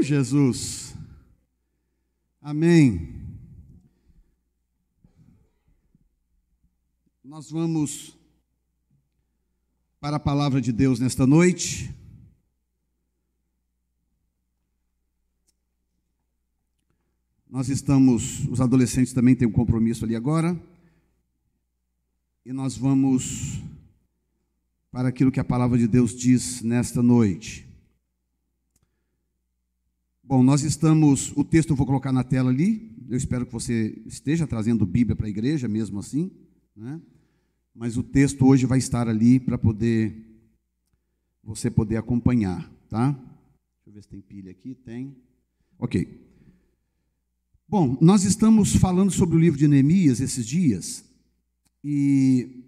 Meu Jesus, amém. Nós vamos para a palavra de Deus nesta noite. Nós estamos, os adolescentes também têm um compromisso ali agora, e nós vamos para aquilo que a palavra de Deus diz nesta noite. Bom, nós estamos, o texto eu vou colocar na tela ali, eu espero que você esteja trazendo Bíblia para a igreja, mesmo assim, né? Mas o texto hoje vai estar ali para você poder acompanhar, tá? Deixa eu ver se tem pilha aqui, tem, ok. Bom, nós estamos falando sobre o livro de Neemias esses dias e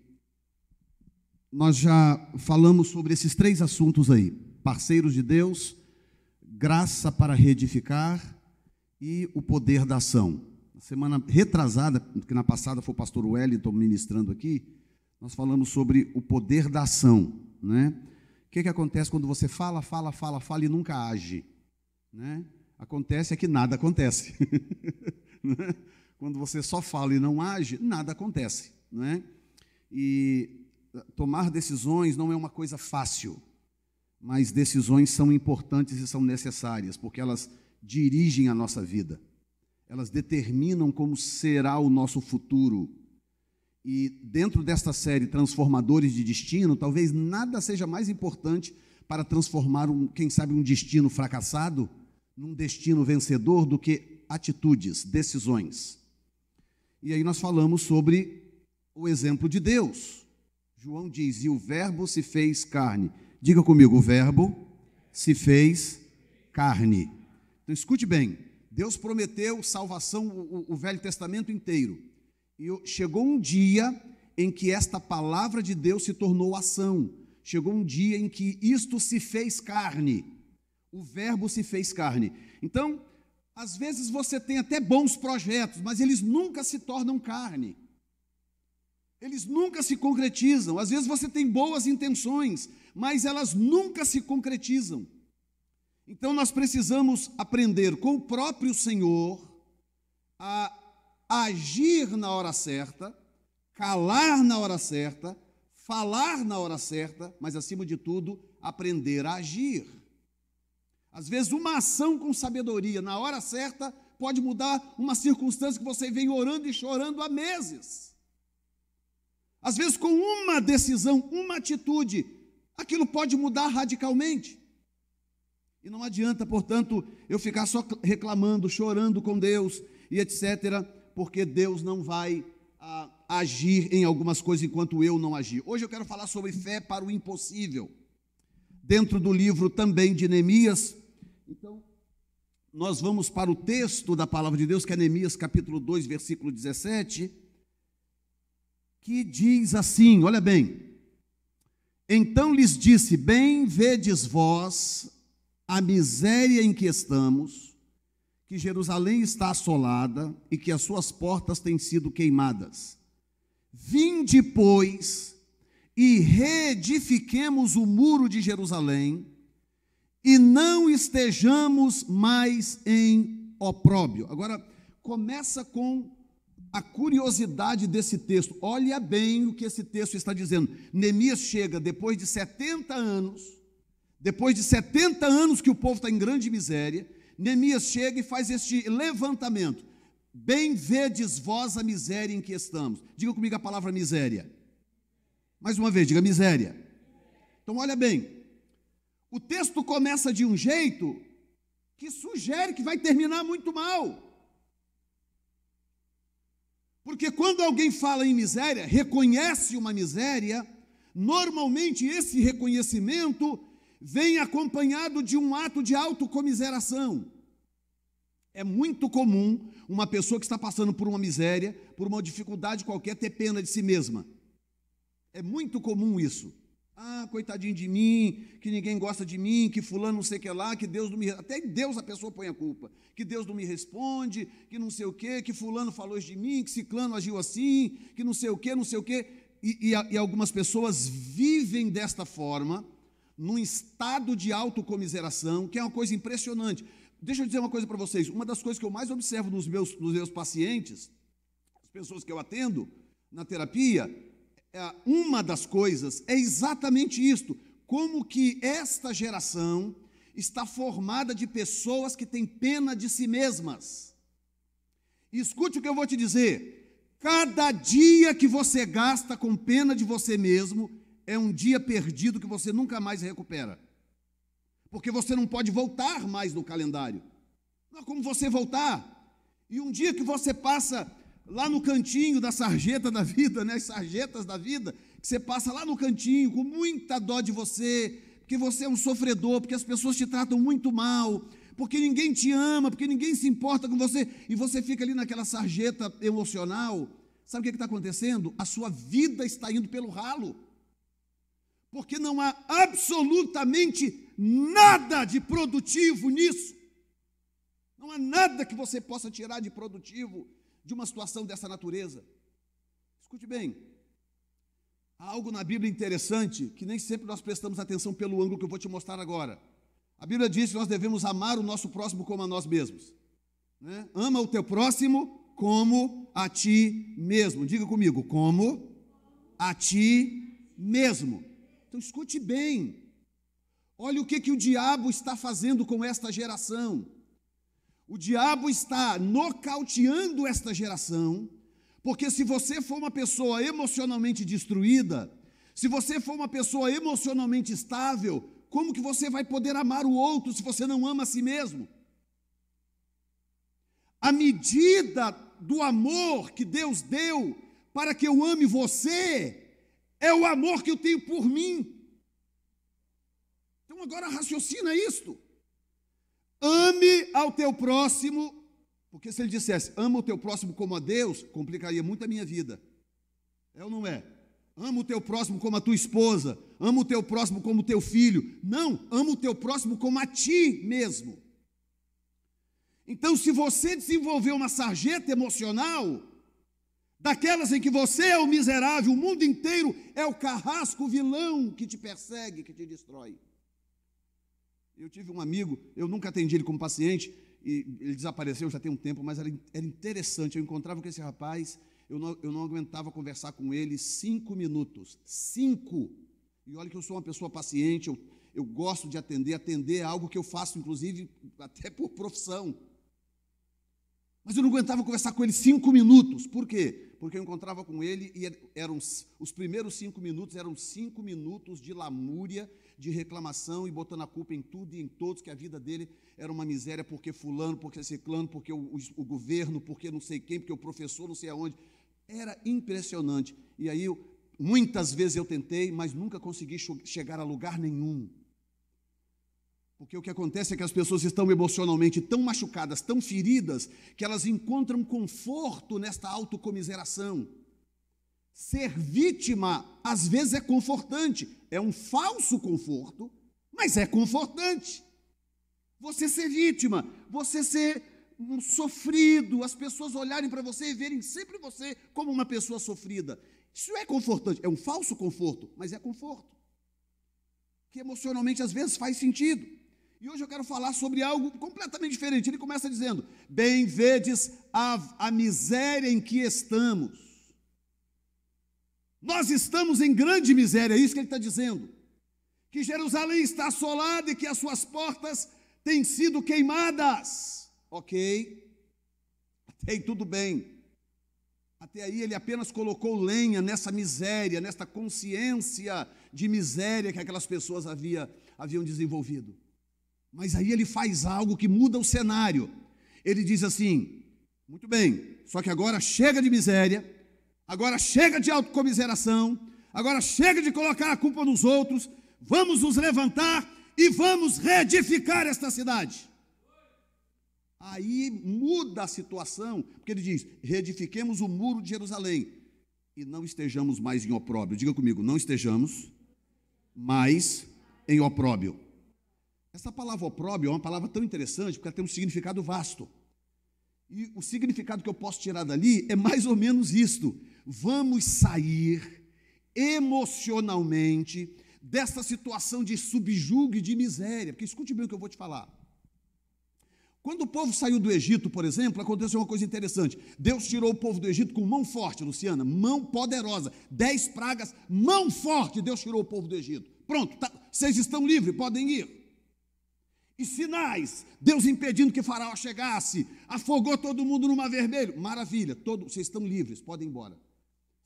nós já falamos sobre esses três assuntos aí, parceiros de Deus, graça para reedificar e o poder da ação. Na semana retrasada, que na passada foi o pastor Wellington ministrando aqui, nós falamos sobre o poder da ação, né? O que acontece quando você fala e nunca age, né? Acontece é que nada acontece. Quando você só fala e não age, nada acontece, né? E tomar decisões não é uma coisa fácil, mas decisões são importantes e são necessárias, porque elas dirigem a nossa vida. Elas determinam como será o nosso futuro. E dentro desta série Transformadores de Destino, talvez nada seja mais importante para transformar, quem sabe, um destino fracassado num destino vencedor do que atitudes, decisões. E aí nós falamos sobre o exemplo de Deus. João diz, e o verbo se fez carne. Diga comigo, o verbo se fez carne. Então escute bem, Deus prometeu salvação, o Velho Testamento inteiro. E chegou um dia em que esta palavra de Deus se tornou ação. Chegou um dia em que isto se fez carne. O verbo se fez carne. Então, às vezes você tem até bons projetos, mas eles nunca se tornam carne. Eles nunca se concretizam. Às vezes você tem boas intenções, mas elas nunca se concretizam. Então, nós precisamos aprender com o próprio Senhor a agir na hora certa, calar na hora certa, falar na hora certa, mas, acima de tudo, aprender a agir. Às vezes uma ação com sabedoria, na hora certa, pode mudar uma circunstância que você vem orando e chorando há meses. Às vezes com uma decisão, uma atitude, aquilo pode mudar radicalmente. E não adianta, portanto, eu ficar só reclamando, chorando com Deus e etc., porque Deus não vai agir em algumas coisas enquanto eu não agir. Hoje eu quero falar sobre fé para o impossível, dentro do livro também de Neemias. Então, nós vamos para o texto da palavra de Deus, que é Neemias capítulo 2, versículo 17, que diz assim, olha bem, então lhes disse, bem vedes vós a miséria em que estamos, que Jerusalém está assolada e que as suas portas têm sido queimadas. Vinde, pois, e reedifiquemos o muro de Jerusalém, e não estejamos mais em opróbrio. Agora, começa com a curiosidade desse texto. Olha bem o que esse texto está dizendo. Neemias chega depois de 70 anos, que o povo está em grande miséria, Neemias chega e faz este levantamento. Bem vedes vós a miséria em que estamos. Diga comigo a palavra miséria. Mais uma vez, diga miséria. Então, olha bem, o texto começa de um jeito que sugere que vai terminar muito mal. Porque quando alguém fala em miséria, reconhece uma miséria, normalmente esse reconhecimento vem acompanhado de um ato de autocomiseração. É muito comum uma pessoa que está passando por uma miséria, por uma dificuldade qualquer, ter pena de si mesma. É muito comum isso. Ah, coitadinho de mim, que ninguém gosta de mim, que fulano não sei o que lá, que Deus não me... Até em Deus a pessoa põe a culpa. Que Deus não me responde, que não sei o quê, que fulano falou de mim, que ciclano agiu assim, que não sei o quê, não sei o quê. E algumas pessoas vivem desta forma, num estado de autocomiseração, que é uma coisa impressionante. Deixa eu dizer uma coisa para vocês, uma das coisas que eu mais observo nos meus pacientes, as pessoas que eu atendo na terapia, uma das coisas é exatamente isto, como que esta geração está formada de pessoas que têm pena de si mesmas. E escute o que eu vou te dizer, cada dia que você gasta com pena de você mesmo, é um dia perdido que você nunca mais recupera, porque você não pode voltar mais no calendário, não há como você voltar, e um dia que você passa lá no cantinho da sarjeta da vida, né, as sarjetas da vida, que você passa lá no cantinho com muita dó de você, porque você é um sofredor, porque as pessoas te tratam muito mal, porque ninguém te ama, porque ninguém se importa com você, e você fica ali naquela sarjeta emocional, sabe o que está acontecendo? A sua vida está indo pelo ralo, porque não há absolutamente nada de produtivo nisso, não há nada que você possa tirar de produtivo de uma situação dessa natureza. Escute bem, há algo na Bíblia interessante, que nem sempre nós prestamos atenção pelo ângulo que eu vou te mostrar agora. A Bíblia diz que nós devemos amar o nosso próximo como a nós mesmos, né? Ama o teu próximo como a ti mesmo, diga comigo, como a ti mesmo. Então escute bem, olha o que o diabo está fazendo com esta geração. O diabo está nocauteando esta geração, porque se você for uma pessoa emocionalmente destruída, se você for uma pessoa emocionalmente estável, como que você vai poder amar o outro se você não ama a si mesmo? A medida do amor que Deus deu para que eu ame você é o amor que eu tenho por mim. Então agora raciocina isto. Ame ao teu próximo, porque se ele dissesse, ama o teu próximo como a Deus, complicaria muito a minha vida. É ou não é? Ama o teu próximo como a tua esposa, ama o teu próximo como o teu filho. Não, ama o teu próximo como a ti mesmo. Então se você desenvolver uma sarjeta emocional, daquelas em que você é o miserável, o mundo inteiro é o carrasco, o vilão que te persegue, que te destrói. Eu tive um amigo, eu nunca atendi ele como paciente, e ele desapareceu já tem um tempo, mas era interessante, eu encontrava com esse rapaz, eu não aguentava conversar com ele 5 minutos, 5, e olha que eu sou uma pessoa paciente, eu gosto de atender é algo que eu faço, inclusive, até por profissão, mas eu não aguentava conversar com ele 5 minutos, por quê? Porque eu encontrava com ele e eram os primeiros 5 minutos, eram 5 minutos de lamúria, de reclamação e botando a culpa em tudo e em todos, que a vida dele era uma miséria, porque fulano, porque ciclano, porque o governo, porque não sei quem, porque o professor não sei aonde, era impressionante. E aí, muitas vezes eu tentei, mas nunca consegui chegar a lugar nenhum. Porque o que acontece é que as pessoas estão emocionalmente tão machucadas, tão feridas, que elas encontram conforto nesta autocomiseração. Ser vítima, às vezes, é confortante. É um falso conforto, mas é confortante. Você ser vítima, você ser um sofrido, as pessoas olharem para você e verem sempre você como uma pessoa sofrida. Isso é confortante, é um falso conforto, mas é conforto. Que emocionalmente, às vezes, faz sentido. E hoje eu quero falar sobre algo completamente diferente. Ele começa dizendo, bem vedes a miséria em que estamos. Nós estamos em grande miséria, é isso que ele está dizendo. Que Jerusalém está assolada e que as suas portas têm sido queimadas. Ok, até aí tudo bem. Até aí ele apenas colocou lenha nessa miséria, nesta consciência de miséria que aquelas pessoas haviam desenvolvido. Mas aí ele faz algo que muda o cenário. Ele diz assim, muito bem, só que agora chega de miséria, agora chega de autocomiseração, agora chega de colocar a culpa nos outros, vamos nos levantar e vamos reedificar esta cidade. Aí muda a situação, porque ele diz, reedifiquemos o muro de Jerusalém e não estejamos mais em opróbrio. Diga comigo, não estejamos mais em opróbrio. Essa palavra opróbio é uma palavra tão interessante, porque ela tem um significado vasto. E o significado que eu posso tirar dali é mais ou menos isto. Vamos sair emocionalmente dessa situação de subjugo e de miséria. Porque escute bem o que eu vou te falar. Quando o povo saiu do Egito, por exemplo, aconteceu uma coisa interessante. Deus tirou o povo do Egito com mão forte, Luciana, mão poderosa, 10 pragas, mão forte, Deus tirou o povo do Egito. Pronto, tá, vocês estão livres, podem ir. E sinais, Deus impedindo que Faraó chegasse, afogou todo mundo no Mar Vermelho, maravilha, vocês estão livres, podem ir embora.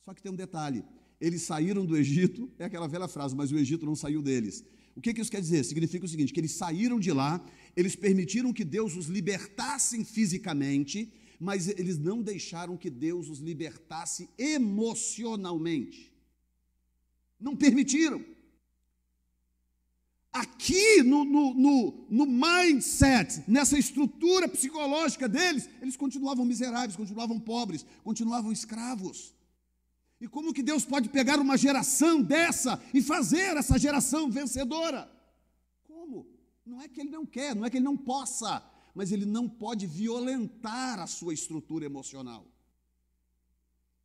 Só que tem um detalhe, eles saíram do Egito, é aquela velha frase, mas o Egito não saiu deles. O que isso quer dizer? Significa o seguinte, que eles saíram de lá, eles permitiram que Deus os libertasse fisicamente, mas eles não deixaram que Deus os libertasse emocionalmente. Não permitiram. Aqui no mindset, nessa estrutura psicológica deles, eles continuavam miseráveis, continuavam pobres, continuavam escravos. E como que Deus pode pegar uma geração dessa e fazer essa geração vencedora? Como? Não é que ele não quer, não é que ele não possa, mas ele não pode violentar a sua estrutura emocional.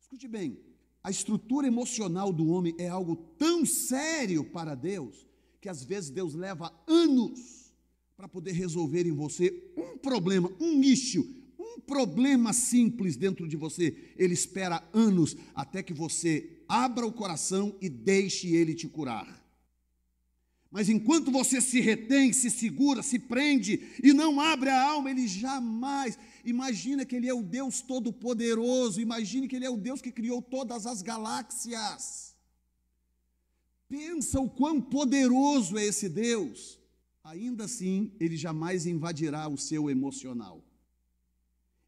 Escute bem, a estrutura emocional do homem é algo tão sério para Deus, que às vezes Deus leva anos para poder resolver em você um problema, um issue, um problema simples dentro de você. Ele espera anos até que você abra o coração e deixe ele te curar. Mas enquanto você se retém, se segura, se prende e não abre a alma, ele jamais... Imagina que ele é o Deus Todo-Poderoso, imagine que ele é o Deus que criou todas as galáxias. Pensa o quão poderoso é esse Deus. Ainda assim, ele jamais invadirá o seu emocional.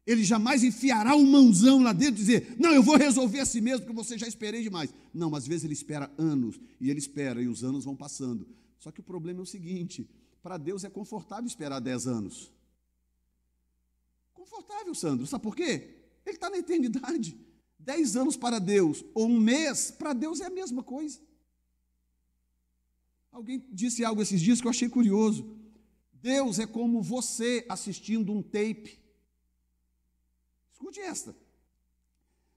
Ele jamais enfiará um mãozão lá dentro e dizer, não, eu vou resolver assim mesmo, porque você já esperei demais. Não, mas às vezes ele espera anos, e ele espera, e os anos vão passando. Só que o problema é o seguinte, para Deus é confortável esperar 10 anos. Confortável, Sandro, sabe por quê? Ele está na eternidade. 10 anos para Deus, ou um mês, para Deus é a mesma coisa. Alguém disse algo esses dias que eu achei curioso. Deus é como você assistindo um tape. Escute esta,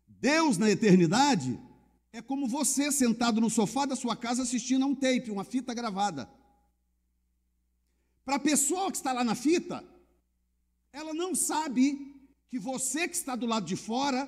Deus na eternidade é como você sentado no sofá da sua casa assistindo a um tape, uma fita gravada. Para a pessoa que está lá na fita, ela não sabe que você que está do lado de fora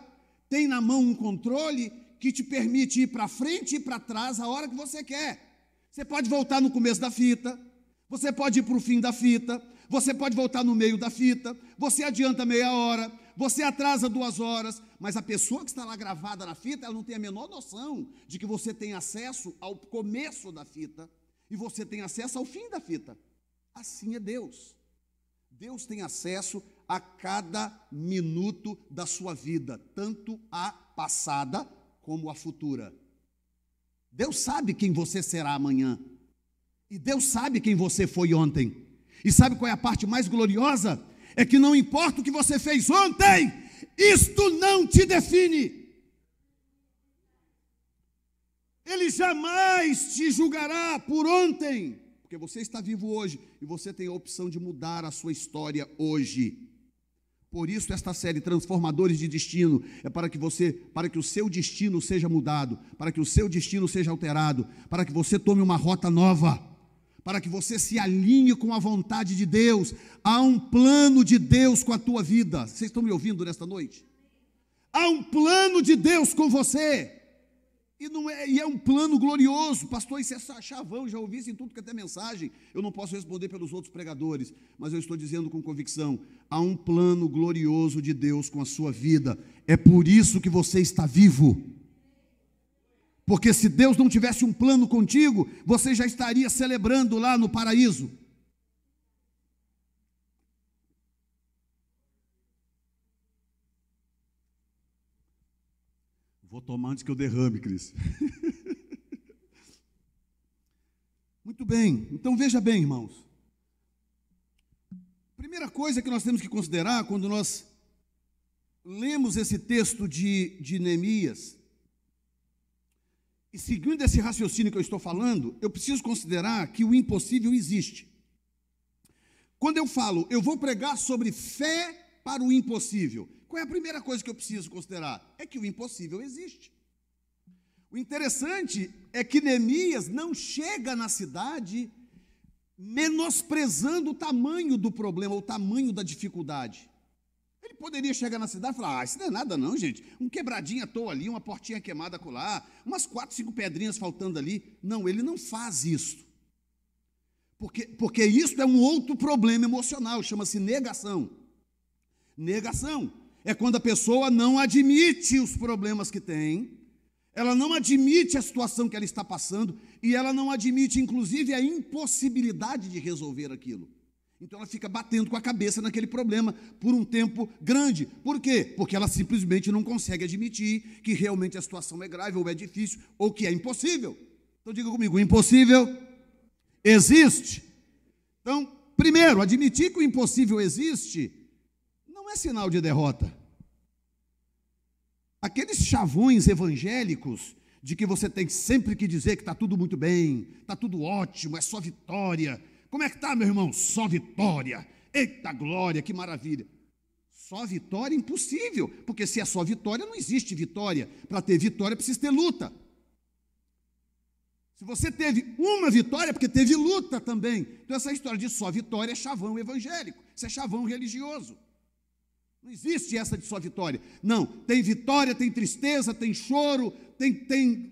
tem na mão um controle que te permite ir para frente e para trás a hora que você quer. Você pode voltar no começo da fita, você pode ir para o fim da fita, você pode voltar no meio da fita, você adianta meia hora, você atrasa 2 horas, mas a pessoa que está lá gravada na fita, ela não tem a menor noção de que você tem acesso ao começo da fita e você tem acesso ao fim da fita. Assim é Deus. Deus tem acesso a cada minuto da sua vida, tanto a passada como a futura. Deus sabe quem você será amanhã e Deus sabe quem você foi ontem. E sabe qual é a parte mais gloriosa? É que não importa o que você fez ontem, isto não te define. Ele jamais te julgará por ontem, porque você está vivo hoje e você tem a opção de mudar a sua história hoje. Por isso esta série Transformadores de Destino é para que o seu destino seja mudado, para que o seu destino seja alterado, para que você tome uma rota nova, para que você se alinhe com a vontade de Deus. Há um plano de Deus com a tua vida. Vocês estão me ouvindo nesta noite? Há um plano de Deus com você, e é um plano glorioso. Pastor, isso é chavão, já ouvi isso em tudo que é até mensagem, eu não posso responder pelos outros pregadores, mas eu estou dizendo com convicção, há um plano glorioso de Deus com a sua vida, é por isso que você está vivo. Porque se Deus não tivesse um plano contigo, você já estaria celebrando lá no paraíso. Vou tomar antes que eu derrame, Cris. Muito bem, então veja bem, irmãos. Primeira coisa que nós temos que considerar quando nós lemos esse texto de Neemias... E seguindo esse raciocínio que eu estou falando, eu preciso considerar que o impossível existe. Quando eu falo, eu vou pregar sobre fé para o impossível, qual é a primeira coisa que eu preciso considerar? É que o impossível existe. O interessante é que Neemias não chega na cidade menosprezando o tamanho do problema, o tamanho da dificuldade. Ele poderia chegar na cidade e falar, isso não é nada não, gente, um quebradinho à toa ali, uma portinha queimada acolá, umas 4, 5 pedrinhas faltando ali. Não, ele não faz isso, porque isso é um outro problema emocional, chama-se negação. Negação é quando a pessoa não admite os problemas que tem, ela não admite a situação que ela está passando e ela não admite, inclusive, a impossibilidade de resolver aquilo. Então, ela fica batendo com a cabeça naquele problema por um tempo grande. Por quê? Porque ela simplesmente não consegue admitir que realmente a situação é grave ou é difícil ou que é impossível. Então, diga comigo, o impossível existe. Então, primeiro, admitir que o impossível existe não é sinal de derrota. Aqueles chavões evangélicos de que você tem sempre que dizer que está tudo muito bem, está tudo ótimo, é só vitória. Como é que está, meu irmão? Só vitória. Eita glória, que maravilha. Só vitória? Impossível, porque se é só vitória, não existe vitória. Para ter vitória, precisa ter luta. Se você teve uma vitória, porque teve luta também. Então, essa história de só vitória é chavão evangélico, isso é chavão religioso. Não existe essa de só vitória. Não, tem vitória, tem tristeza, tem choro, tem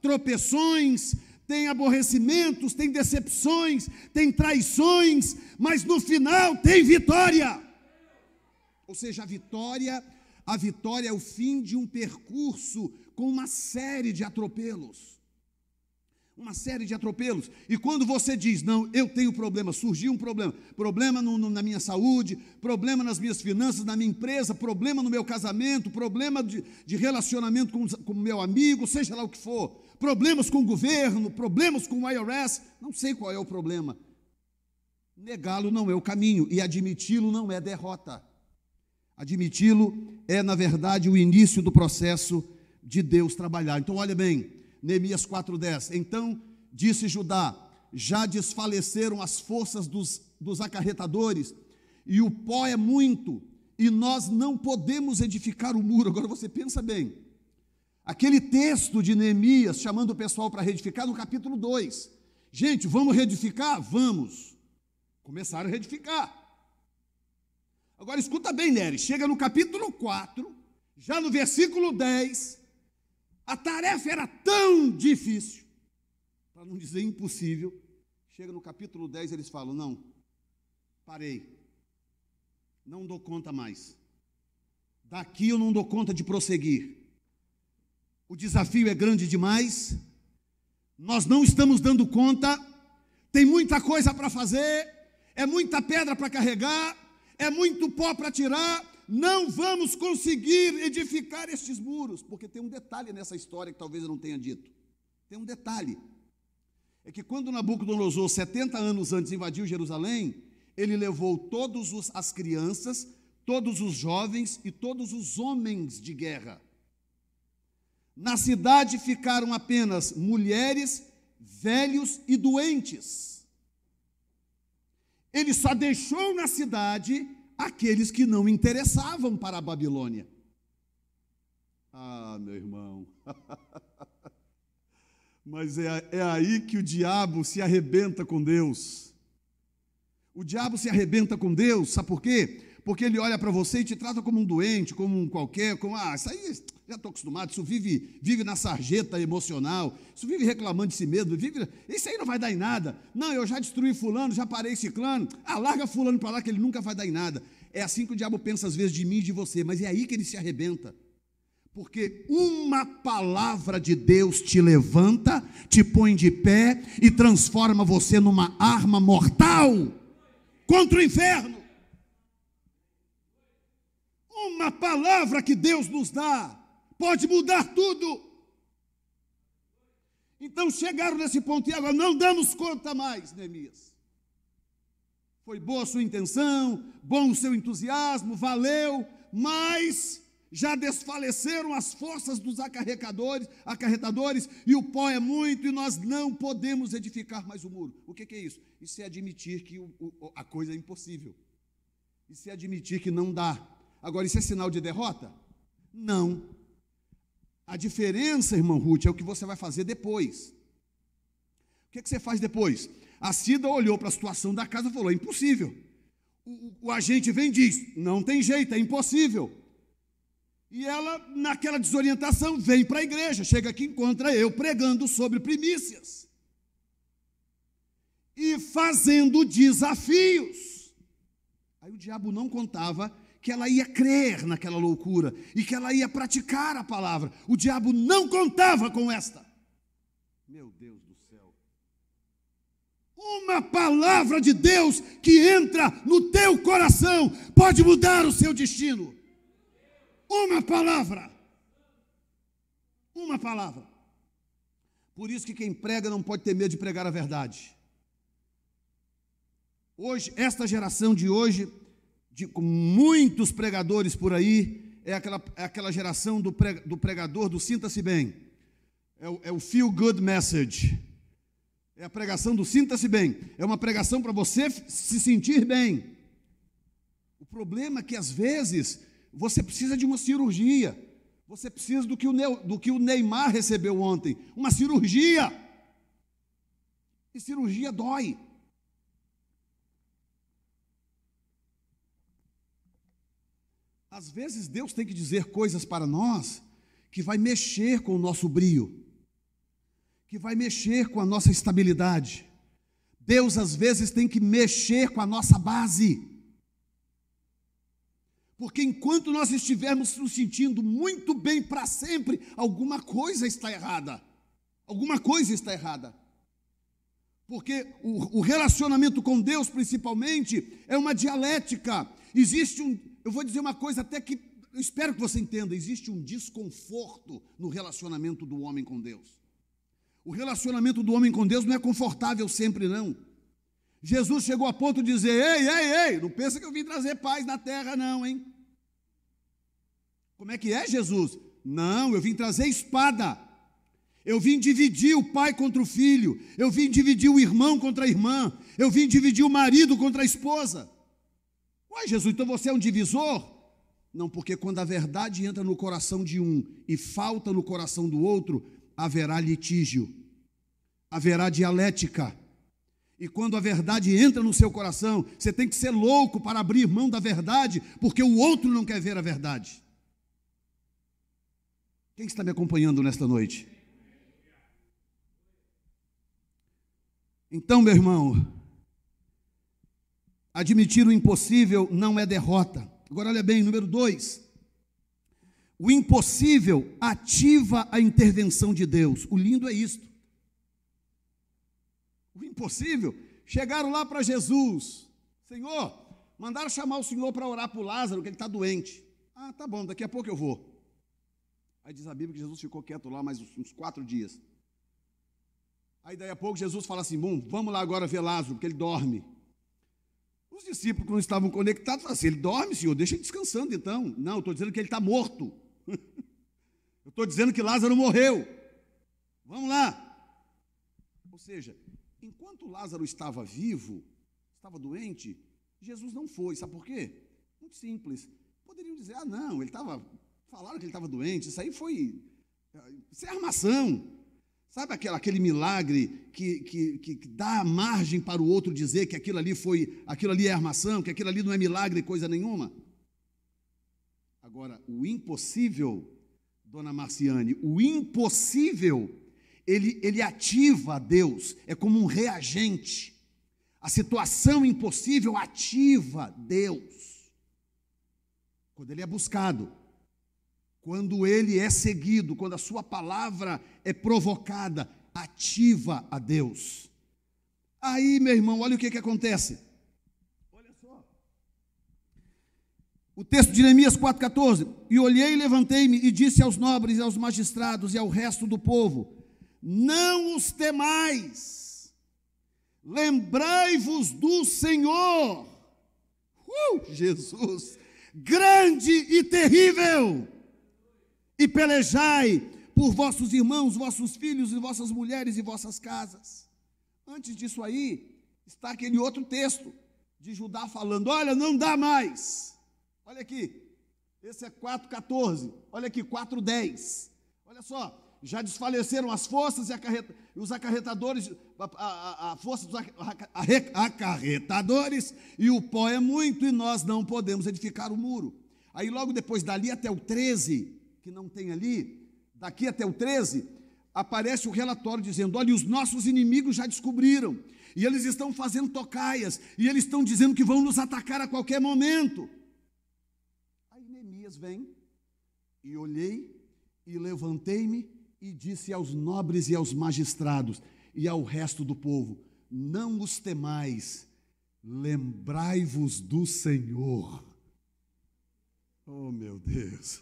tropeções, tem aborrecimentos, tem decepções, tem traições, mas no final tem vitória. Ou seja, a vitória é o fim de um percurso com uma série de atropelos. Uma série de atropelos. E quando você diz, não, eu tenho problema, surgiu um problema, na minha saúde, problema nas minhas finanças, na minha empresa, problema no meu casamento, problema de relacionamento com o meu amigo, seja lá o que for, problemas com o governo, problemas com o IRS, não sei qual é o problema. Negá-lo não é o caminho e admiti-lo não é derrota. Admiti-lo é, na verdade, o início do processo de Deus trabalhar. Então, olha bem, Neemias 4,10, então disse Judá, já desfaleceram as forças dos acarretadores, e o pó é muito, e nós não podemos edificar o muro. Agora você pensa bem, aquele texto de Neemias, chamando o pessoal para reedificar, no capítulo 2, gente, vamos reedificar? Vamos, começaram a reedificar. Agora escuta bem, Nery, chega no capítulo 4, já no versículo 10, a tarefa era tão difícil, para não dizer impossível, chega no capítulo 10, eles falam, não, parei, não dou conta mais, daqui eu não dou conta de prosseguir, o desafio é grande demais, nós não estamos dando conta, tem muita coisa para fazer, é muita pedra para carregar, é muito pó para tirar, não vamos conseguir edificar estes muros, porque tem um detalhe nessa história que talvez eu não tenha dito, tem um detalhe, é que quando Nabucodonosor, 70 anos antes, invadiu Jerusalém, ele levou todas as crianças, todos os jovens e todos os homens de guerra. Na cidade ficaram apenas mulheres, velhos e doentes. Ele só deixou na cidade aqueles que não interessavam para a Babilônia. Ah, meu irmão, mas é aí que o diabo se arrebenta com Deus. O diabo se arrebenta com Deus, sabe por quê? Porque ele olha para você e te trata como um doente, como um qualquer, como, isso aí já estou acostumado, isso vive na sarjeta emocional, isso vive reclamando de si mesmo, isso aí não vai dar em nada, não, eu já destruí fulano, já parei ciclano, larga fulano para lá que ele nunca vai dar em nada. É assim que o diabo pensa às vezes de mim e de você, mas é aí que ele se arrebenta, porque uma palavra de Deus te levanta, te põe de pé e transforma você numa arma mortal contra o inferno. Uma palavra que Deus nos dá pode mudar tudo. Então chegaram nesse ponto e agora não damos conta mais, Neemias. Foi boa a sua intenção, bom o seu entusiasmo, valeu, mas já desfaleceram as forças dos acarretadores e o pó é muito e nós não podemos edificar mais o muro. O que é isso? Isso é admitir que a coisa é impossível. Isso é admitir que não dá. Agora, isso é sinal de derrota? Não. A diferença, irmão Ruth, é o que você vai fazer depois. O que é que você faz depois? A Cida olhou para a situação da casa e falou, é impossível. O agente vem e diz, não tem jeito, é impossível. E ela, naquela desorientação, vem para a igreja, chega aqui e encontra eu pregando sobre primícias. E fazendo desafios. Aí o diabo não contava que ela ia crer naquela loucura e que ela ia praticar a palavra. O diabo não contava com esta. Meu Deus do céu. Uma palavra de Deus que entra no teu coração pode mudar o seu destino. Uma palavra. Uma palavra. Por isso que quem prega não pode ter medo de pregar a verdade. Hoje, esta geração de hoje, com muitos pregadores por aí, é aquela geração do pregador do sinta-se bem. É o feel good message. É a pregação do sinta-se bem. É uma pregação para você se sentir bem. O problema é que, às vezes, você precisa de uma cirurgia. Você precisa do que o Neymar recebeu ontem. Uma cirurgia. E cirurgia dói. Às vezes Deus tem que dizer coisas para nós que vai mexer com o nosso brio, que vai mexer com a nossa estabilidade. Deus às vezes tem que mexer com a nossa base. Porque enquanto nós estivermos nos sentindo muito bem para sempre, alguma coisa está errada. Alguma coisa está errada. Porque o relacionamento com Deus, principalmente, é uma dialética. Existe eu vou dizer uma coisa até que, eu espero que você entenda, existe um desconforto no relacionamento do homem com Deus. O relacionamento do homem com Deus não é confortável sempre, não. Jesus chegou a ponto de dizer, ei, não pensa que eu vim trazer paz na terra não, hein? Como é que é, Jesus? Não, eu vim trazer espada, eu vim dividir o pai contra o filho, eu vim dividir o irmão contra a irmã, eu vim dividir o marido contra a esposa. Ué, Jesus, então você é um divisor? Não, porque quando a verdade entra no coração de um e falta no coração do outro, haverá litígio, haverá dialética. E quando a verdade entra no seu coração, você tem que ser louco para abrir mão da verdade, porque o outro não quer ver a verdade. Quem está me acompanhando nesta noite? Então, meu irmão, admitir o impossível não é derrota. Agora, olha bem, número 2. O impossível ativa a intervenção de Deus. O lindo é isto. O impossível, chegaram lá para Jesus, Senhor, mandaram chamar o Senhor para orar para o Lázaro, que ele está doente. Ah, tá bom, daqui a pouco eu vou. Aí diz a Bíblia que Jesus ficou quieto lá mais uns 4 dias. Aí daí a pouco Jesus fala assim, bom, vamos lá agora ver Lázaro, porque ele dorme. Os discípulos que não estavam conectados falaram assim, ele dorme, Senhor, deixa ele descansando então. Não, eu estou dizendo que ele está morto. Eu estou dizendo que Lázaro morreu. Vamos lá. Ou seja, enquanto Lázaro estava vivo, estava doente, Jesus não foi. Sabe por quê? Muito simples. Poderiam dizer, ah, não, ele estava... Falaram que ele estava doente, isso aí foi... Isso é armação. Sabe aquele milagre que dá margem para o outro dizer que aquilo ali foi... Aquilo ali é armação, que aquilo ali não é milagre, coisa nenhuma? Agora, o impossível, dona Marciane, o impossível... Ele ativa a Deus, é como um reagente. A situação impossível ativa Deus. Quando ele é buscado, quando ele é seguido, quando a sua palavra é provocada, ativa a Deus. Aí, meu irmão, olha o que acontece. Olha só. O texto de Neemias 4,14. E olhei e levantei-me e disse aos nobres, aos magistrados e ao resto do povo, não os temais, lembrai-vos do Senhor, Jesus, grande e terrível, e pelejai por vossos irmãos, vossos filhos, e vossas mulheres e vossas casas. Antes disso aí, está aquele outro texto de Judá falando, olha, não dá mais, olha aqui, esse é 4,14, olha aqui, 4,10, Olha só, já desfaleceram as forças e os acarretadores, a força dos acarretadores, e o pó é muito, e nós não podemos edificar o muro. Aí logo depois, dali até o 13, que não tem ali, daqui até o 13, aparece o relatório dizendo: olha, os nossos inimigos já descobriram, e eles estão fazendo tocaias, e eles estão dizendo que vão nos atacar a qualquer momento. Aí Neemias vem, e olhei, e levantei-me, e disse aos nobres e aos magistrados, e ao resto do povo: não os temais, lembrai-vos do Senhor. Oh, meu Deus!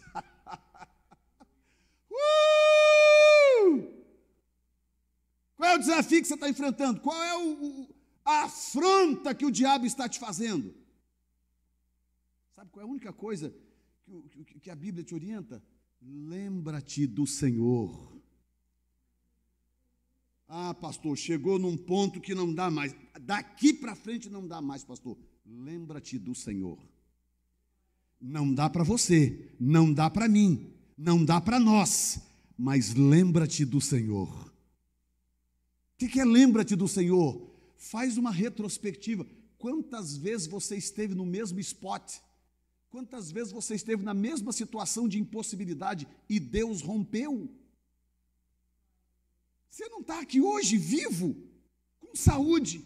Qual é o desafio que você está enfrentando? Qual é a afronta que o diabo está te fazendo? Sabe qual é a única coisa que a Bíblia te orienta? Lembra-te do Senhor. Ah, pastor, chegou num ponto que não dá mais. Daqui para frente não dá mais, pastor. Lembra-te do Senhor. Não dá para você, não dá para mim, não dá para nós, mas lembra-te do Senhor. O que é lembra-te do Senhor? Faz uma retrospectiva. Quantas vezes você esteve no mesmo spot? Quantas vezes você esteve na mesma situação de impossibilidade e Deus rompeu? Você não está aqui hoje vivo, com saúde?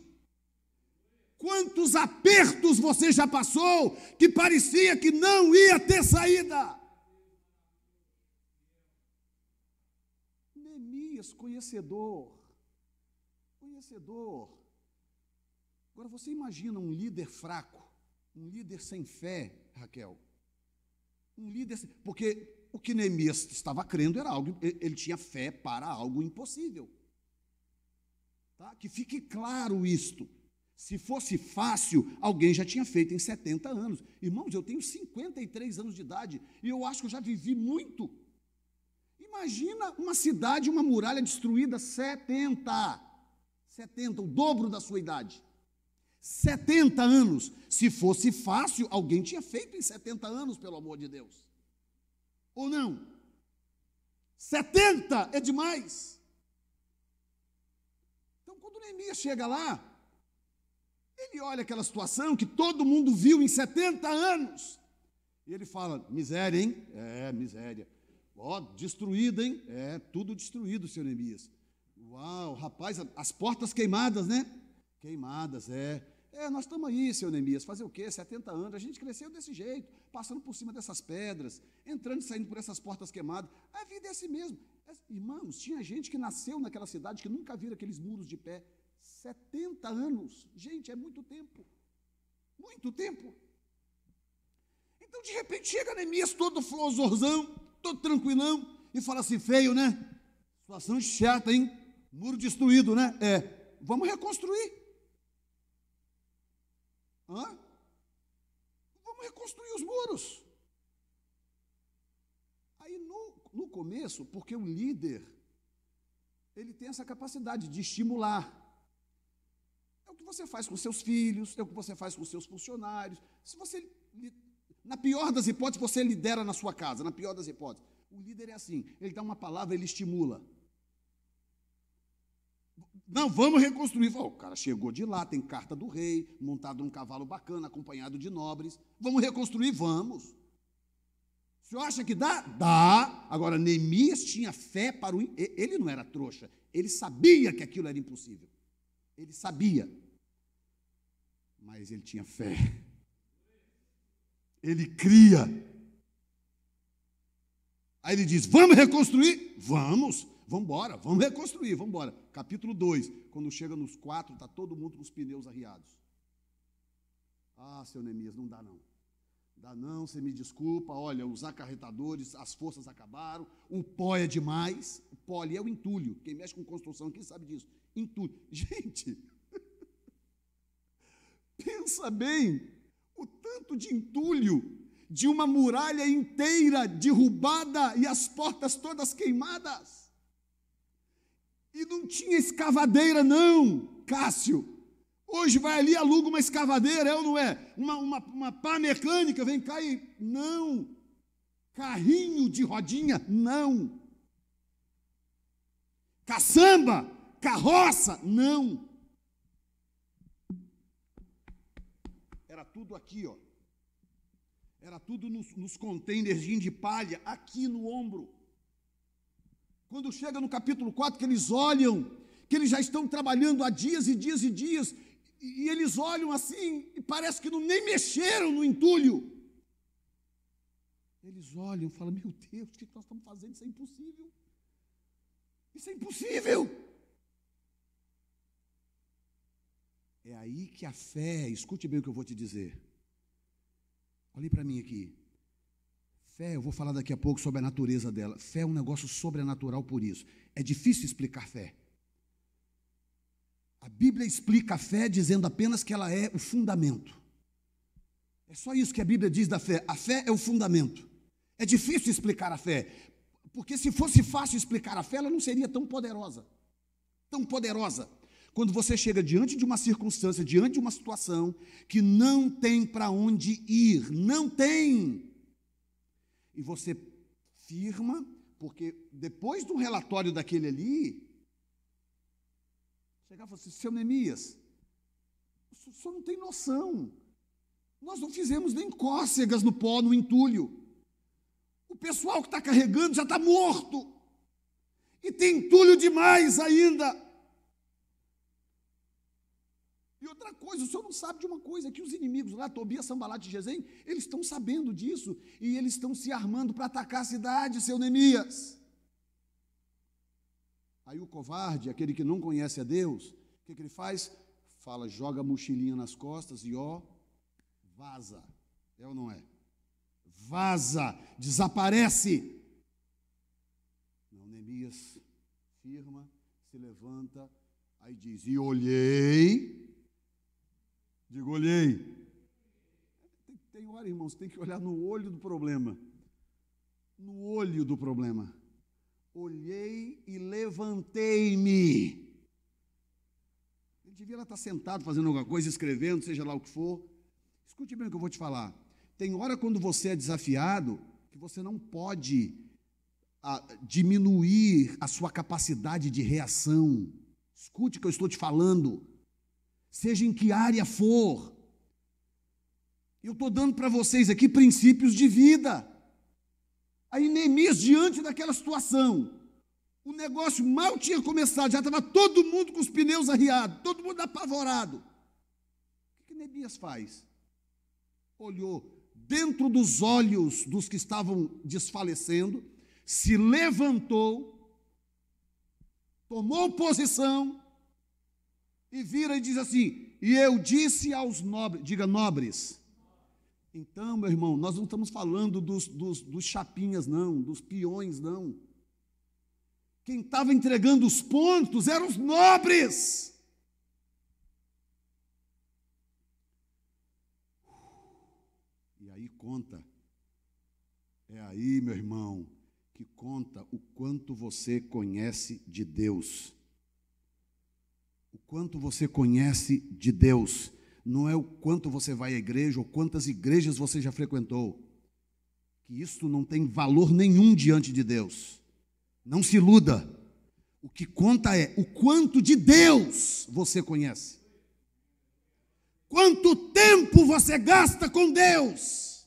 Quantos apertos você já passou que parecia que não ia ter saída? Neemias, conhecedor. Agora você imagina um líder fraco, um líder sem fé, Raquel. Um líder, porque o que Neemias estava crendo era algo, ele tinha fé para algo impossível. Tá? Que fique claro isto. Se fosse fácil, alguém já tinha feito em 70 anos. Irmãos, eu tenho 53 anos de idade e eu acho que eu já vivi muito. Imagina uma cidade, uma muralha destruída 70, o dobro da sua idade. 70 anos. Se fosse fácil, alguém tinha feito em 70 anos, pelo amor de Deus. Ou não? 70 é demais. Então, quando Neemias chega lá, ele olha aquela situação que todo mundo viu em 70 anos. E ele fala: miséria, hein? É, miséria. Ó, destruída, hein? É, tudo destruído, senhor Neemias. Uau, rapaz, as portas queimadas, né? Queimadas, é. É, nós estamos aí, senhor Neemias, fazer o quê? 70 anos, a gente cresceu desse jeito, passando por cima dessas pedras, entrando e saindo por essas portas queimadas. A vida é assim mesmo. Irmãos, tinha gente que nasceu naquela cidade que nunca viram aqueles muros de pé. 70 anos. Gente, é muito tempo. Muito tempo. Então, de repente, chega Neemias todo flozorzão, todo tranquilão, e fala assim: feio, né? Situação chata, hein? Muro destruído, né? É, vamos reconstruir. Hã? Vamos reconstruir os muros. Aí no começo, porque o líder, ele tem essa capacidade de estimular. É o que você faz com seus filhos, é o que você faz com seus funcionários. Se você, na pior das hipóteses, você lidera na sua casa, na pior das hipóteses. O líder é assim, ele dá uma palavra, ele estimula. Não, vamos reconstruir. Oh, o cara chegou de lá, tem carta do rei, montado num cavalo bacana, acompanhado de nobres. Vamos reconstruir? Vamos. O senhor acha que dá? Dá. Agora, Neemias tinha fé para o... Ele não era trouxa. Ele sabia que aquilo era impossível. Ele sabia. Mas ele tinha fé. Ele cria. Aí ele diz: vamos reconstruir? Vamos embora, vamos reconstruir, vamos embora. Capítulo 2, quando chega nos 4, está todo mundo com os pneus arriados. Ah, seu Neemias, não dá não. Dá não, você me desculpa, olha, os acarretadores, as forças acabaram, o pó é demais, o pó ali é o entulho, quem mexe com construção, quem sabe disso? Entulho. Gente, pensa bem, o tanto de entulho de uma muralha inteira derrubada e as portas todas queimadas. E não tinha escavadeira não, Cássio. Hoje vai ali e aluga uma escavadeira, é ou não é? Uma pá mecânica, vem cá e... Não. Carrinho de rodinha, não. caçamba, carroça, não. Era tudo aqui, ó. Era tudo nos containers de palha, aqui no ombro. Quando chega no capítulo 4, que eles olham, que eles já estão trabalhando há dias e dias e dias, e eles olham assim, e parece que nem mexeram no entulho. Eles olham e falam, meu Deus, o que nós estamos fazendo? Isso é impossível. Isso é impossível. É aí que a fé, escute bem o que eu vou te dizer. Olhe para mim aqui. Fé, eu vou falar daqui a pouco sobre a natureza dela. Fé é um negócio sobrenatural por isso. É difícil explicar fé. A Bíblia explica a fé dizendo apenas que ela é o fundamento. É só isso que a Bíblia diz da fé. A fé é o fundamento. É difícil explicar a fé. Porque se fosse fácil explicar a fé, ela não seria tão poderosa. Tão poderosa. Quando você chega diante de uma circunstância, diante de uma situação que não tem para onde ir, não tem. E você firma, porque depois do relatório daquele ali, chegava e falava assim, seu Neemias, o senhor não tem noção. Nós não fizemos nem cócegas no pó, no entulho. O pessoal que está carregando já está morto. E tem entulho demais ainda. E outra coisa, o senhor não sabe de uma coisa, é que os inimigos lá, Tobias, Sambalate e Gesem, eles estão sabendo disso e eles estão se armando para atacar a cidade, seu Neemias. Aí o covarde, aquele que não conhece a Deus, o que ele faz? Fala, joga a mochilinha nas costas e ó, vaza. É ou não é? Vaza, desaparece. Não, Neemias firma, se levanta, aí diz, e olhei... Digo, olhei. Tem hora, irmãos, tem que olhar no olho do problema. No olho do problema. Olhei e levantei-me. Ele devia estar sentado fazendo alguma coisa, escrevendo, seja lá o que for. Escute bem o que eu vou te falar. Tem hora quando você é desafiado que você não pode diminuir a sua capacidade de reação. Escute o que eu estou te falando. Seja em que área for. Eu estou dando para vocês aqui princípios de vida. Aí Neemias, diante daquela situação, o negócio mal tinha começado, já estava todo mundo com os pneus arriados, todo mundo apavorado. O que Neemias faz? Olhou dentro dos olhos dos que estavam desfalecendo, se levantou, tomou posição, e vira e diz assim, e eu disse aos nobres, diga nobres. Então, meu irmão, nós não estamos falando dos chapinhas, não, dos peões, não. Quem estava entregando os pontos eram os nobres. E aí conta, é aí, meu irmão, que conta o quanto você conhece de Deus. O quanto você conhece de Deus, não é o quanto você vai à igreja ou quantas igrejas você já frequentou, que isso não tem valor nenhum diante de Deus. Não se iluda. O que conta é o quanto de Deus você conhece. Quanto tempo você gasta com Deus.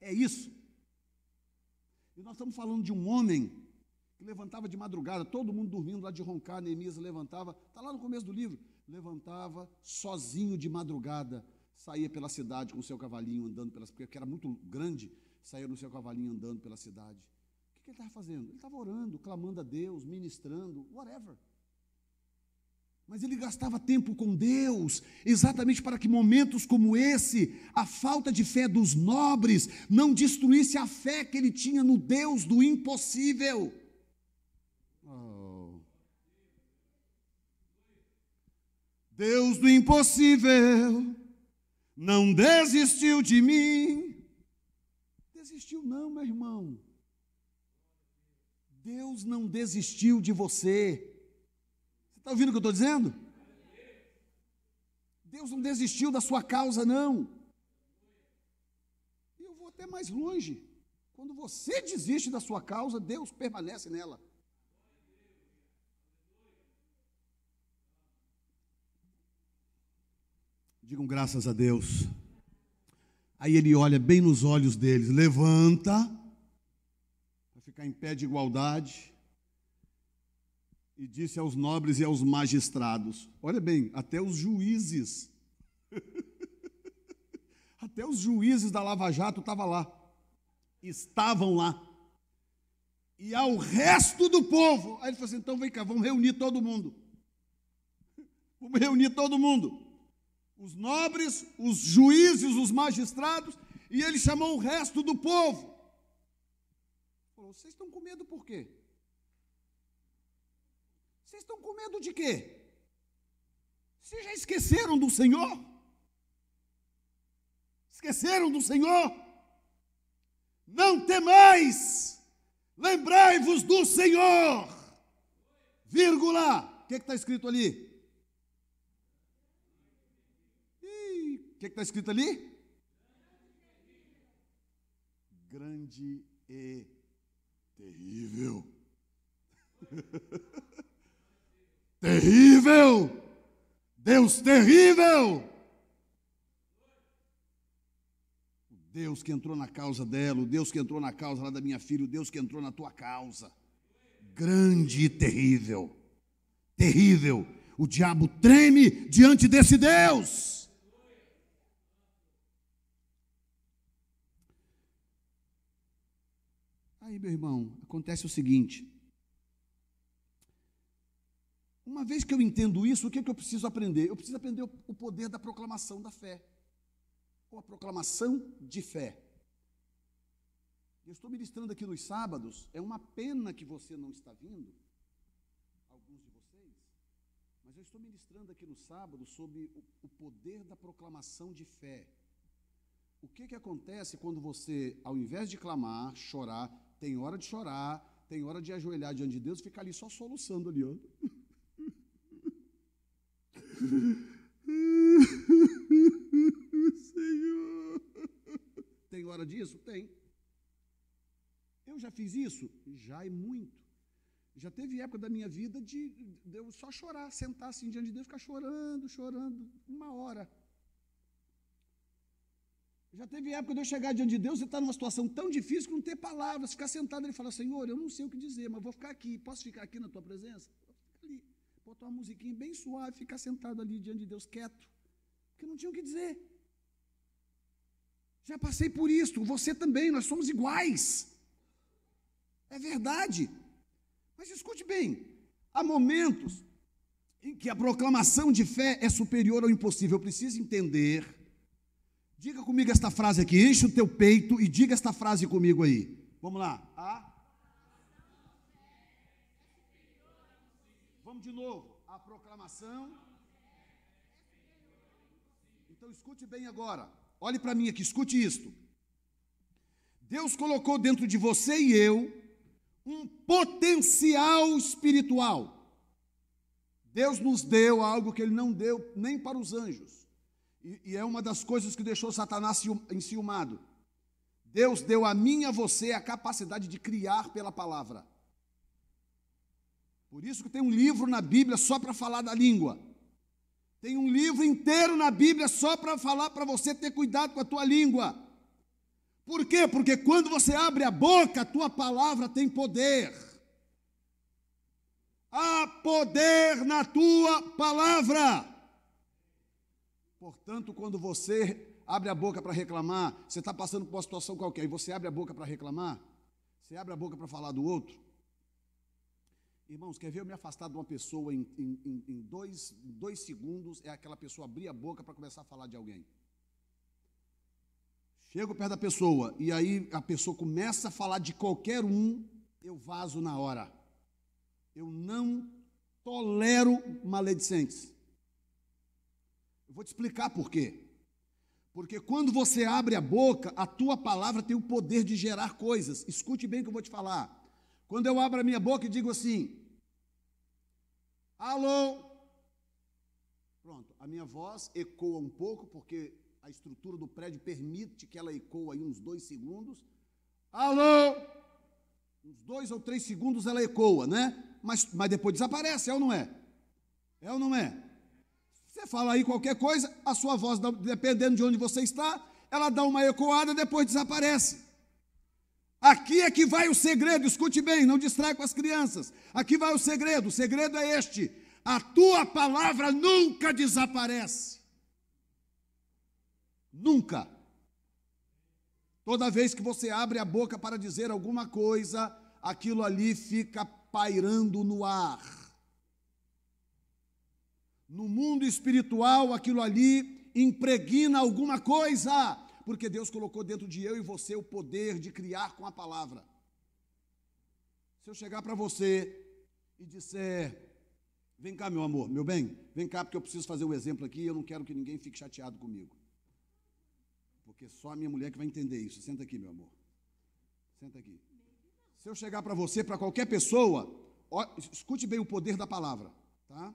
É isso. E nós estamos falando de um homem que levantava de madrugada, todo mundo dormindo lá de roncar, Neemias levantava, está lá no começo do livro, levantava sozinho de madrugada, saía pela cidade com o seu cavalinho andando, porque era muito grande, saía no seu cavalinho andando pela cidade. O que ele estava fazendo? Ele estava orando, clamando a Deus, ministrando, whatever. Mas ele gastava tempo com Deus, exatamente para que momentos como esse, a falta de fé dos nobres, não destruísse a fé que ele tinha no Deus do impossível. Oh. Deus do impossível não desistiu de mim. Desistiu não, meu irmão. Deus não desistiu de você. Você está ouvindo o que eu estou dizendo? Deus não desistiu da sua causa, não. E eu vou até mais longe. Quando você desiste da sua causa, Deus permanece nela. Digam graças a Deus. Aí ele olha bem nos olhos deles, levanta, para ficar em pé de igualdade, e disse aos nobres e aos magistrados, olha bem, até os juízes da Lava Jato estavam lá, e ao resto do povo. Aí ele falou assim, então vem cá, vamos reunir todo mundo, os nobres, os juízes, os magistrados, e ele chamou o resto do povo. Falou, vocês estão com medo por quê? Vocês estão com medo de quê? Vocês já esqueceram do Senhor? Esqueceram do Senhor? Não temais, lembrai-vos do Senhor, vírgula. O que é que está escrito ali? O que está escrito ali? Grande e terrível. Terrível! Deus terrível! O Deus que entrou na causa dela, o Deus que entrou na causa lá da minha filha, o Deus que entrou na tua causa. Grande e terrível. Terrível. O diabo treme diante desse Deus. Aí, meu irmão, acontece o seguinte, uma vez que eu entendo isso, o que é que eu preciso aprender? Eu preciso aprender o poder da proclamação da fé, ou a proclamação de fé. Eu estou ministrando aqui nos sábados, é uma pena que você não está vindo, alguns de vocês, mas eu estou ministrando aqui no sábado sobre o poder da proclamação de fé. O que que acontece quando você, ao invés de clamar, chorar, tem hora de chorar, tem hora de ajoelhar diante de Deus e ficar ali só soluçando ali, ó. Senhor. Tem hora disso? Tem. Eu já fiz isso? Já, e muito. Já teve época da minha vida de eu só chorar, sentar assim diante de Deus e ficar chorando, uma hora. Já teve época de eu chegar diante de Deus e estar numa situação tão difícil que não ter palavras, ficar sentado ali e falar, Senhor, eu não sei o que dizer, mas vou ficar aqui, posso ficar aqui na tua presença? Ali, botar uma musiquinha bem suave, ficar sentado ali diante de Deus, quieto, porque não tinha o que dizer. Já passei por isso, você também, nós somos iguais. É verdade. Mas escute bem, há momentos em que a proclamação de fé é superior ao impossível. Eu preciso entender... Diga comigo esta frase aqui, enche o teu peito e diga esta frase comigo aí. Vamos lá. Vamos de novo. A proclamação. Então escute bem agora. Olhe para mim aqui, escute isto. Deus colocou dentro de você e eu um potencial espiritual. Deus nos deu algo que Ele não deu nem para os anjos. E é uma das coisas que deixou Satanás enciumado. Deus deu a mim e a você a capacidade de criar pela palavra. Por isso que tem um livro na Bíblia só para falar da língua. Tem um livro inteiro na Bíblia só para falar para você ter cuidado com a tua língua. Por quê? Porque quando você abre a boca, a tua palavra tem poder. Há poder na tua palavra. Portanto, quando você abre a boca para reclamar, você está passando por uma situação qualquer, e você abre a boca para reclamar, você abre a boca para falar do outro. Irmãos, quer ver eu me afastar de uma pessoa em dois segundos, é aquela pessoa abrir a boca para começar a falar de alguém. Chego perto da pessoa, e aí a pessoa começa a falar de qualquer um, eu vazo na hora. Eu não tolero maledicentes. Vou te explicar por quê. Porque quando você abre a boca, a tua palavra tem o poder de gerar coisas. Escute bem o que eu vou te falar. Quando eu abro a minha boca e digo assim, alô, pronto, a minha voz ecoa um pouco, porque a estrutura do prédio permite que ela ecoa aí uns 2 segundos. Alô, uns 2 ou 3 segundos ela ecoa, né? Mas depois desaparece, é ou não é? É ou não é? Você fala aí qualquer coisa, a sua voz, dependendo de onde você está, ela dá uma ecoada, depois desaparece. Aqui é que vai o segredo, escute bem, não distrai com as crianças. Aqui vai o segredo é este: a tua palavra nunca desaparece. Nunca. Toda vez que você abre a boca para dizer alguma coisa, aquilo ali fica pairando no ar. No mundo espiritual, aquilo ali impregna alguma coisa, porque Deus colocou dentro de eu e você o poder de criar com a palavra. Se eu chegar para você e disser, vem cá, meu amor, meu bem, vem cá, porque eu preciso fazer um exemplo aqui e eu não quero que ninguém fique chateado comigo. Porque só a minha mulher que vai entender isso. Senta aqui, meu amor. Senta aqui. Se eu chegar para você, para qualquer pessoa, ó, escute bem o poder da palavra, tá?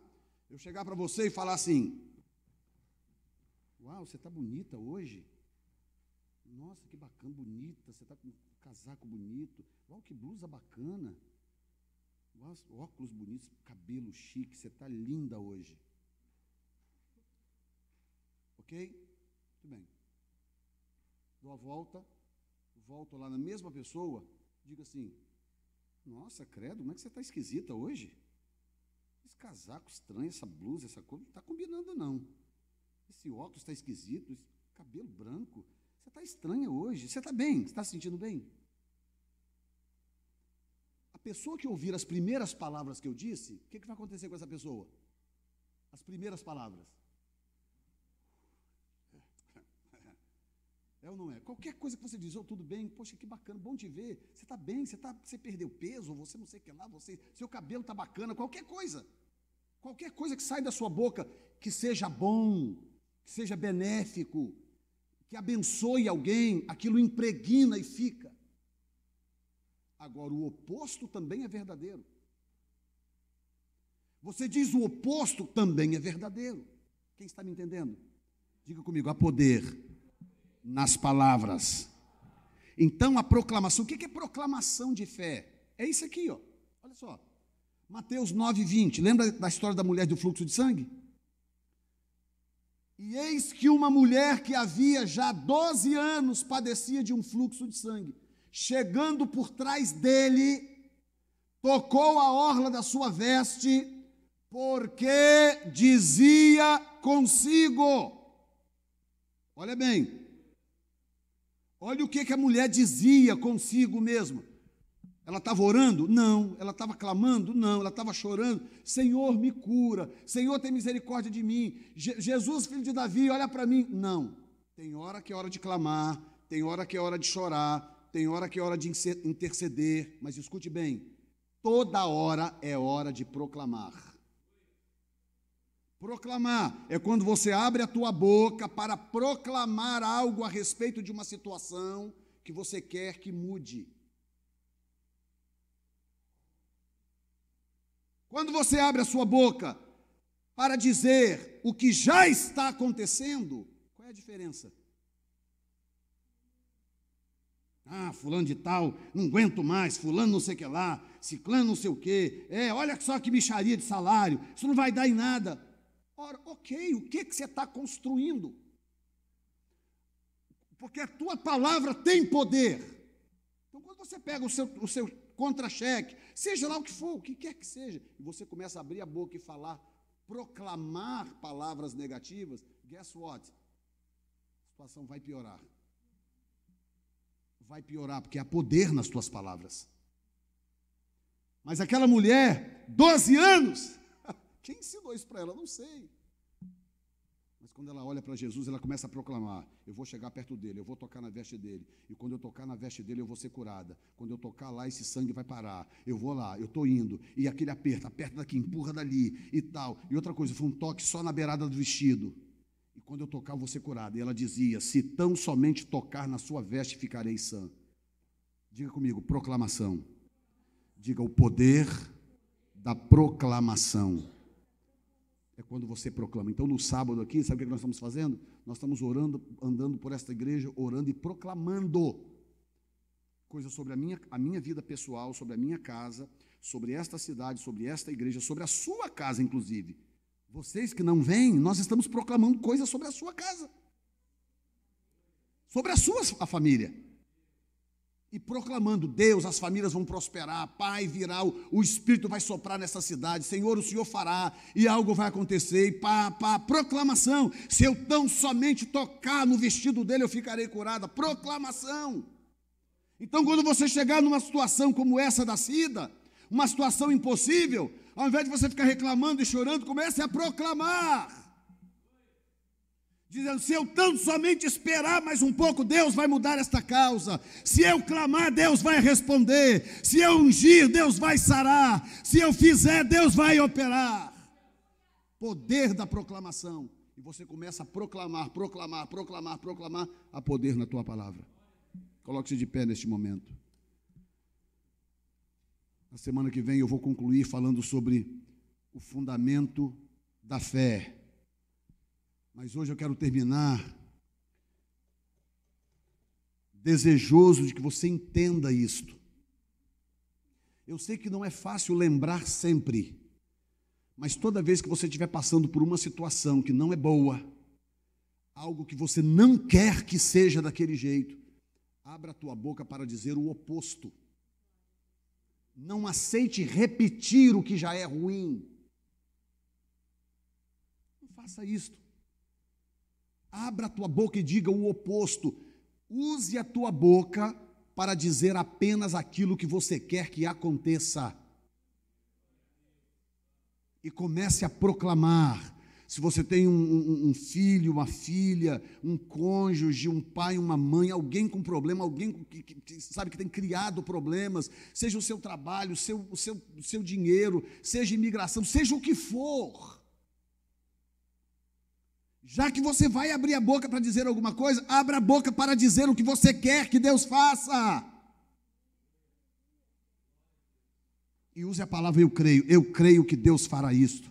Eu chegar para você e falar assim, uau, você está bonita hoje. Nossa, que bacana, bonita. Você está com um casaco bonito. Uau, que blusa bacana. Uau, óculos bonitos, cabelo chique. Você está linda hoje. Ok? Muito bem. Dou a volta, volto lá na mesma pessoa, digo assim, nossa, credo, como é que você está esquisita hoje? Esse casaco estranho, essa blusa, essa cor, não está combinando, não. Esse óculos está esquisito, esse cabelo branco, você está estranha hoje, você está bem, você está se sentindo bem? A pessoa que ouvir as primeiras palavras que eu disse, o que, que vai acontecer com essa pessoa? As primeiras palavras. É ou não é? Qualquer coisa que você diz, oh, tudo bem, poxa, que bacana, bom te ver, você está bem, você perdeu peso, você não sei o que lá, seu cabelo está bacana, qualquer coisa que sai da sua boca, que seja bom, que seja benéfico, que abençoe alguém, aquilo impregna e fica. Agora, o oposto também é verdadeiro. Você diz o oposto também é verdadeiro. Quem está me entendendo? Diga comigo, há poder nas palavras. Então a proclamação, o que é proclamação de fé? É isso aqui, ó. Olha só, Mateus 9:20, lembra da história da mulher do fluxo de sangue? E eis que uma mulher que havia já 12 anos padecia de um fluxo de sangue, chegando por trás dele, tocou a orla da sua veste, porque dizia consigo, olha bem, olha o que a mulher dizia consigo mesma. Ela estava orando? Não. Ela estava clamando? Não. Ela estava chorando? Senhor, me cura. Senhor, tem misericórdia de mim. Jesus, filho de Davi, olha para mim. Não. Tem hora que é hora de clamar, tem hora que é hora de chorar, tem hora que é hora de interceder. Mas escute bem, toda hora é hora de proclamar. Proclamar é quando você abre a tua boca para proclamar algo a respeito de uma situação que você quer que mude. Quando você abre a sua boca para dizer o que já está acontecendo, qual é a diferença? Ah, fulano de tal, não aguento mais, fulano não sei o que lá, ciclano não sei o que, olha só que micharia de salário, isso não vai dar em nada. Ora, ok, o que você está construindo? Porque a tua palavra tem poder. Então, quando você pega o seu contra-cheque, seja lá o que for, o que quer que seja, e você começa a abrir a boca e falar, proclamar palavras negativas, guess what? A situação vai piorar. Vai piorar, porque há poder nas tuas palavras. Mas aquela mulher, 12 anos... Quem ensinou isso para ela? Não sei. Mas quando ela olha para Jesus, ela começa a proclamar, eu vou chegar perto dele, eu vou tocar na veste dele, e quando eu tocar na veste dele, eu vou ser curada. Quando eu tocar lá, esse sangue vai parar. Eu vou lá, eu estou indo. E aquele aperta daqui, empurra dali e tal. E outra coisa, foi um toque só na beirada do vestido. E quando eu tocar, eu vou ser curada. E ela dizia, se tão somente tocar na sua veste, ficarei sã. Diga comigo, proclamação. Diga, o poder da proclamação. É quando você proclama. Então, no sábado aqui, sabe o que nós estamos fazendo? Nós estamos orando, andando por esta igreja, orando e proclamando coisas sobre a minha vida pessoal, sobre a minha casa, sobre esta cidade, sobre esta igreja, sobre a sua casa, inclusive. Vocês que não vêm, nós estamos proclamando coisas sobre a sua casa, sobre a sua família, e proclamando: Deus, as famílias vão prosperar, Pai virá, o Espírito vai soprar nessa cidade, Senhor, o Senhor fará, e algo vai acontecer, e proclamação, se eu tão somente tocar no vestido dele, eu ficarei curada, proclamação. Então, quando você chegar numa situação como essa da SIDA, uma situação impossível, ao invés de você ficar reclamando e chorando, comece a proclamar, dizendo: se eu tão somente esperar mais um pouco, Deus vai mudar esta causa, se eu clamar, Deus vai responder, se eu ungir, Deus vai sarar, se eu fizer, Deus vai operar. Poder da proclamação. E você começa a proclamar, há poder na tua palavra. Coloque-se de pé neste momento. Na semana que vem eu vou concluir falando sobre o fundamento da fé. Mas hoje eu quero terminar desejoso de que você entenda isto. Eu sei que não é fácil lembrar sempre, mas toda vez que você estiver passando por uma situação que não é boa, algo que você não quer que seja daquele jeito, abra a tua boca para dizer o oposto. Não aceite repetir o que já é ruim. Não faça isto. Abra a tua boca e diga o oposto. Use a tua boca para dizer apenas aquilo que você quer que aconteça. E comece a proclamar. Se você tem um filho, uma filha, um cônjuge, um pai, uma mãe, alguém com problema, alguém que sabe que tem criado problemas, seja o seu trabalho, o seu dinheiro, seja imigração, seja o que for. Já que você vai abrir a boca para dizer alguma coisa, abra a boca para dizer o que você quer que Deus faça. E use a palavra eu creio que Deus fará isto,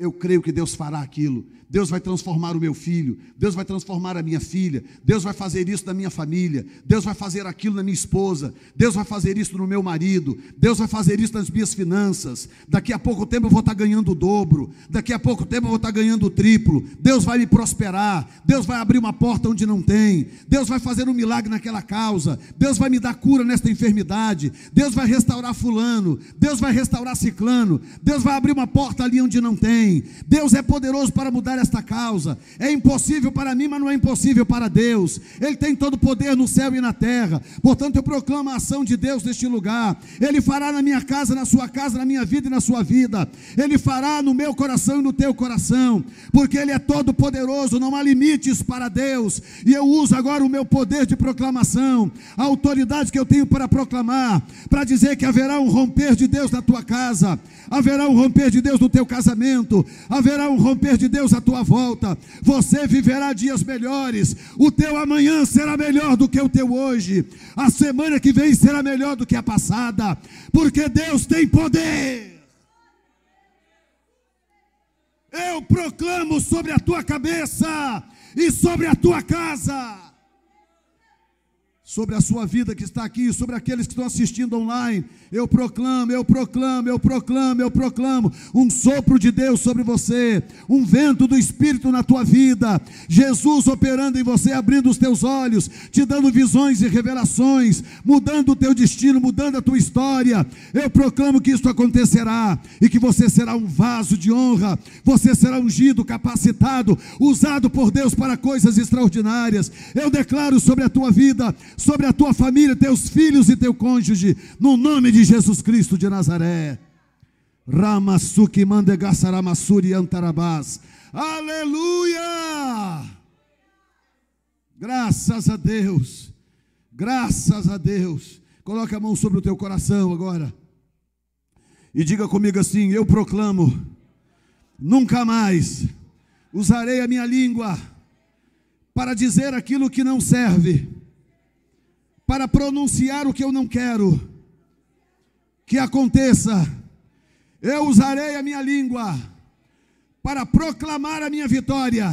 eu creio que Deus fará aquilo, Deus vai transformar o meu filho, Deus vai transformar a minha filha, Deus vai fazer isso na minha família, Deus vai fazer aquilo na minha esposa, Deus vai fazer isso no meu marido, Deus vai fazer isso nas minhas finanças, daqui a pouco tempo eu vou estar ganhando o dobro, daqui a pouco tempo eu vou estar ganhando o triplo, Deus vai me prosperar, Deus vai abrir uma porta onde não tem, Deus vai fazer um milagre naquela causa, Deus vai me dar cura nesta enfermidade, Deus vai restaurar fulano, Deus vai restaurar ciclano, Deus vai abrir uma porta ali onde não tem, Deus é poderoso para mudar esta causa, é impossível para mim, mas não é impossível para Deus, Ele tem todo o poder no céu e na terra, portanto eu proclamo a ação de Deus neste lugar, Ele fará na minha casa, na sua casa, na minha vida e na sua vida, Ele fará no meu coração e no teu coração, porque Ele é todo poderoso, não há limites para Deus, e eu uso agora o meu poder de proclamação, a autoridade que eu tenho para proclamar, para dizer que haverá um romper de Deus na tua casa, haverá um romper de Deus no teu casamento, haverá um romper de Deus à tua volta, você viverá dias melhores, o teu amanhã será melhor do que o teu hoje, a semana que vem será melhor do que a passada, porque Deus tem poder. Eu proclamo sobre a tua cabeça e sobre a tua casa, sobre a sua vida que está aqui, sobre aqueles que estão assistindo online, eu proclamo, um sopro de Deus sobre você, um vento do Espírito na tua vida, Jesus operando em você, abrindo os teus olhos, te dando visões e revelações, mudando o teu destino, mudando a tua história, eu proclamo que isso acontecerá, e que você será um vaso de honra, você será ungido, capacitado, usado por Deus para coisas extraordinárias, eu declaro sobre a tua vida, sobre a tua família, teus filhos e teu cônjuge, no nome de Jesus Cristo de Nazaré. Ramaçuke Mandegaçaramassuri Antarabas. Aleluia! Graças a Deus. Graças a Deus. Coloca a mão sobre o teu coração agora. E diga comigo assim: eu proclamo, nunca mais usarei a minha língua para dizer aquilo que não serve, para pronunciar o que eu não quero que aconteça, eu usarei a minha língua para proclamar a minha vitória,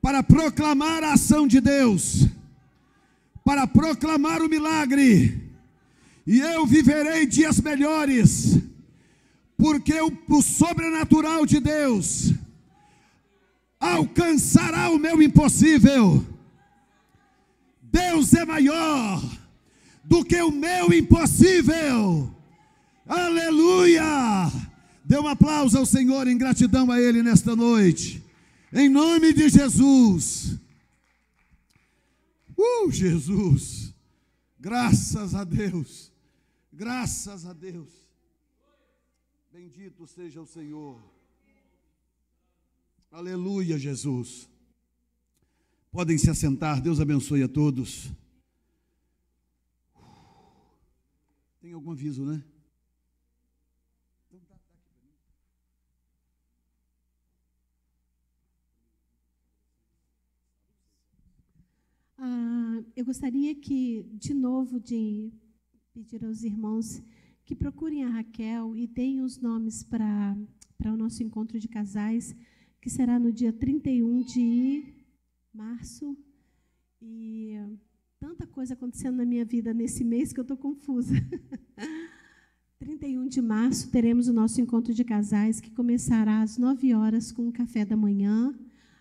para proclamar a ação de Deus, para proclamar o milagre, e eu viverei dias melhores, porque o sobrenatural de Deus alcançará o meu impossível. Deus é maior do que o meu impossível. Aleluia! Dê um aplauso ao Senhor em gratidão a Ele nesta noite, em nome de Jesus. Jesus, graças a Deus, graças a Deus, bendito seja o Senhor. Aleluia, Jesus. Podem se assentar, Deus abençoe a todos. Tem algum aviso, né? Eu gostaria que, de novo, de pedir aos irmãos que procurem a Raquel e deem os nomes para o nosso encontro de casais, que será no dia 31 de março. E tanta coisa acontecendo na minha vida nesse mês que eu estou confusa. 31 de março teremos o nosso encontro de casais, que começará às 9 horas com o café da manhã.